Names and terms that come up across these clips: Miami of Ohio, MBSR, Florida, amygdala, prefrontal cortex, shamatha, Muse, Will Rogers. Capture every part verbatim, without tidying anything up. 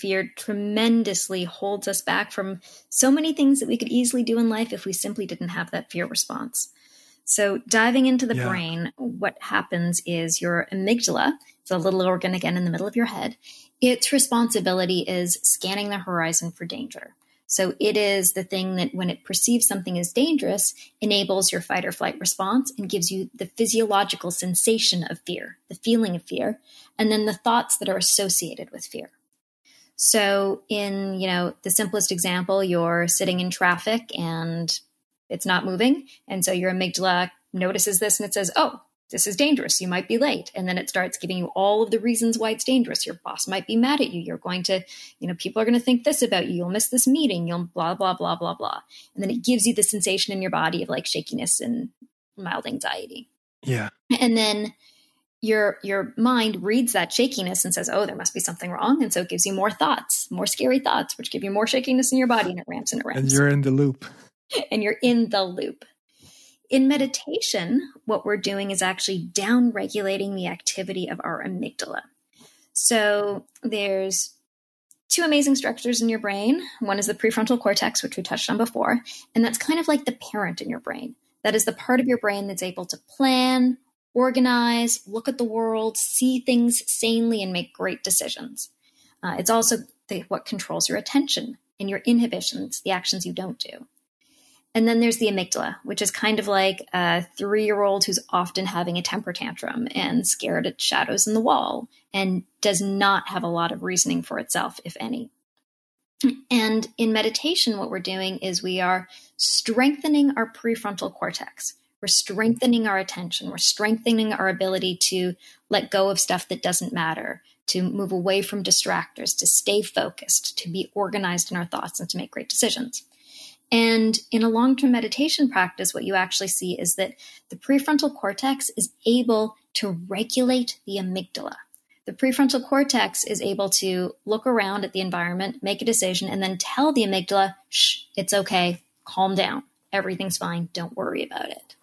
feared tremendously holds us back from so many things that we could easily do in life if we simply didn't have that fear response. So diving into the yeah. brain, what happens is your amygdala, it's a little organ again in the middle of your head, its responsibility is scanning the horizon for danger. So it is the thing that when it perceives something as dangerous, enables your fight or flight response and gives you the physiological sensation of fear, the feeling of fear, and then the thoughts that are associated with fear. So in, you know, the simplest example, you're sitting in traffic and it's not moving. And so your amygdala notices this and it says, oh, this is dangerous. You might be late. And then it starts giving you all of the reasons why it's dangerous. Your boss might be mad at you. You're going to, you know, people are going to think this about you. You'll miss this meeting. You'll blah, blah, blah, blah, blah. And then it gives you the sensation in your body of like shakiness and mild anxiety. Yeah. And then your, your mind reads that shakiness and says, oh, there must be something wrong. And so it gives you more thoughts, more scary thoughts, which give you more shakiness in your body, and it ramps and it ramps. And you're in the loop. And you're in the loop. In meditation, what we're doing is actually down-regulating the activity of our amygdala. So there's two amazing structures in your brain. One is the prefrontal cortex, which we touched on before, and that's kind of like the parent in your brain. That is the part of your brain that's able to plan, organize, look at the world, see things sanely, and make great decisions. Uh, it's also the, what controls your attention and your inhibitions, the actions you don't do. And then there's the amygdala, which is kind of like a three-year-old who's often having a temper tantrum and scared at shadows in the wall and does not have a lot of reasoning for itself, if any. And in meditation, what we're doing is we are strengthening our prefrontal cortex. We're strengthening our attention. We're strengthening our ability to let go of stuff that doesn't matter, to move away from distractors, to stay focused, to be organized in our thoughts, and to make great decisions. And in a long-term meditation practice, what you actually see is that the prefrontal cortex is able to regulate the amygdala. The prefrontal cortex is able to look around at the environment, make a decision, and then tell the amygdala, shh, it's okay, calm down, everything's fine, don't worry about it.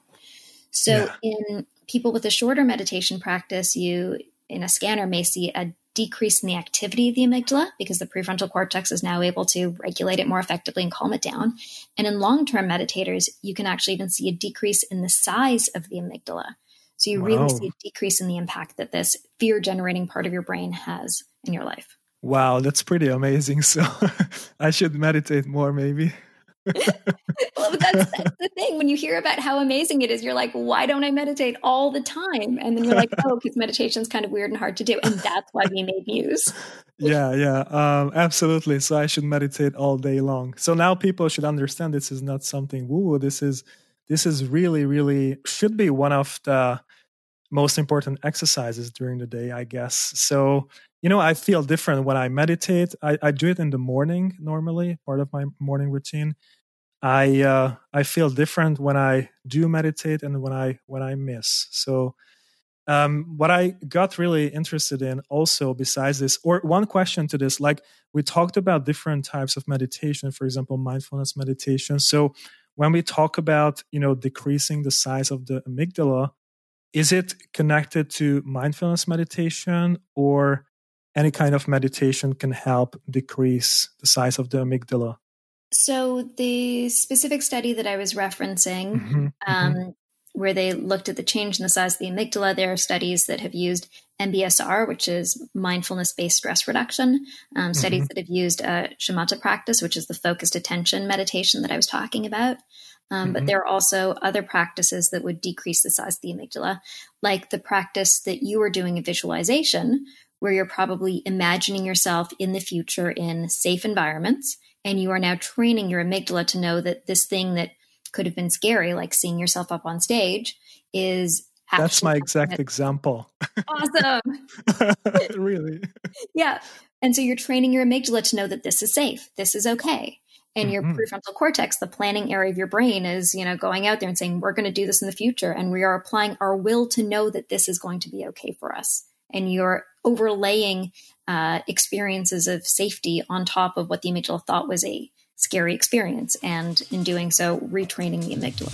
So yeah. in people with a shorter meditation practice, you, in a scanner, may see a decrease in the activity of the amygdala because the prefrontal cortex is now able to regulate it more effectively and calm it down. And in long-term meditators, you can actually even see a decrease in the size of the amygdala. So you wow. really see a decrease in the impact that this fear-generating part of your brain has in your life. Wow, that's pretty amazing. So I should meditate more maybe. Well, that's, that's the thing. When you hear about how amazing it is, you're like, why don't I meditate all the time? And then you're like, oh, because meditation's kind of weird and hard to do. And that's why we made Muse. yeah, yeah, um, absolutely. So I should meditate all day long. So now people should understand this is not something woo-woo. This is, this is really, really should be one of the most important exercises during the day, I guess. So, you know, I feel different when I meditate. I, I do it in the morning normally, part of my morning routine. I uh, I feel different when I do meditate and when I when I miss. So um, what I got really interested in also besides this, or one question to this, like we talked about different types of meditation, for example, mindfulness meditation. So when we talk about, you know, decreasing the size of the amygdala, is it connected to mindfulness meditation, or any kind of meditation can help decrease the size of the amygdala? So the specific study that I was referencing, mm-hmm, um, mm-hmm. where they looked at the change in the size of the amygdala, there are studies that have used M B S R, which is mindfulness-based stress reduction, um, studies mm-hmm. that have used uh, shamatha practice, which is the focused attention meditation that I was talking about. Um, mm-hmm. But there are also other practices that would decrease the size of the amygdala, like the practice that you were doing of visualization, where you're probably imagining yourself in the future in safe environments. And you are now training your amygdala to know that this thing that could have been scary, like seeing yourself up on stage, is actually... That's my exact it. example. Awesome. Really? Yeah. And so you're training your amygdala to know that this is safe. This is okay. And your mm-hmm. prefrontal cortex, the planning area of your brain, is, you know, going out there and saying, we're going to do this in the future. And we are applying our will to know that this is going to be okay for us. And you're overlaying uh, experiences of safety on top of what the amygdala thought was a scary experience. And in doing so, retraining the amygdala.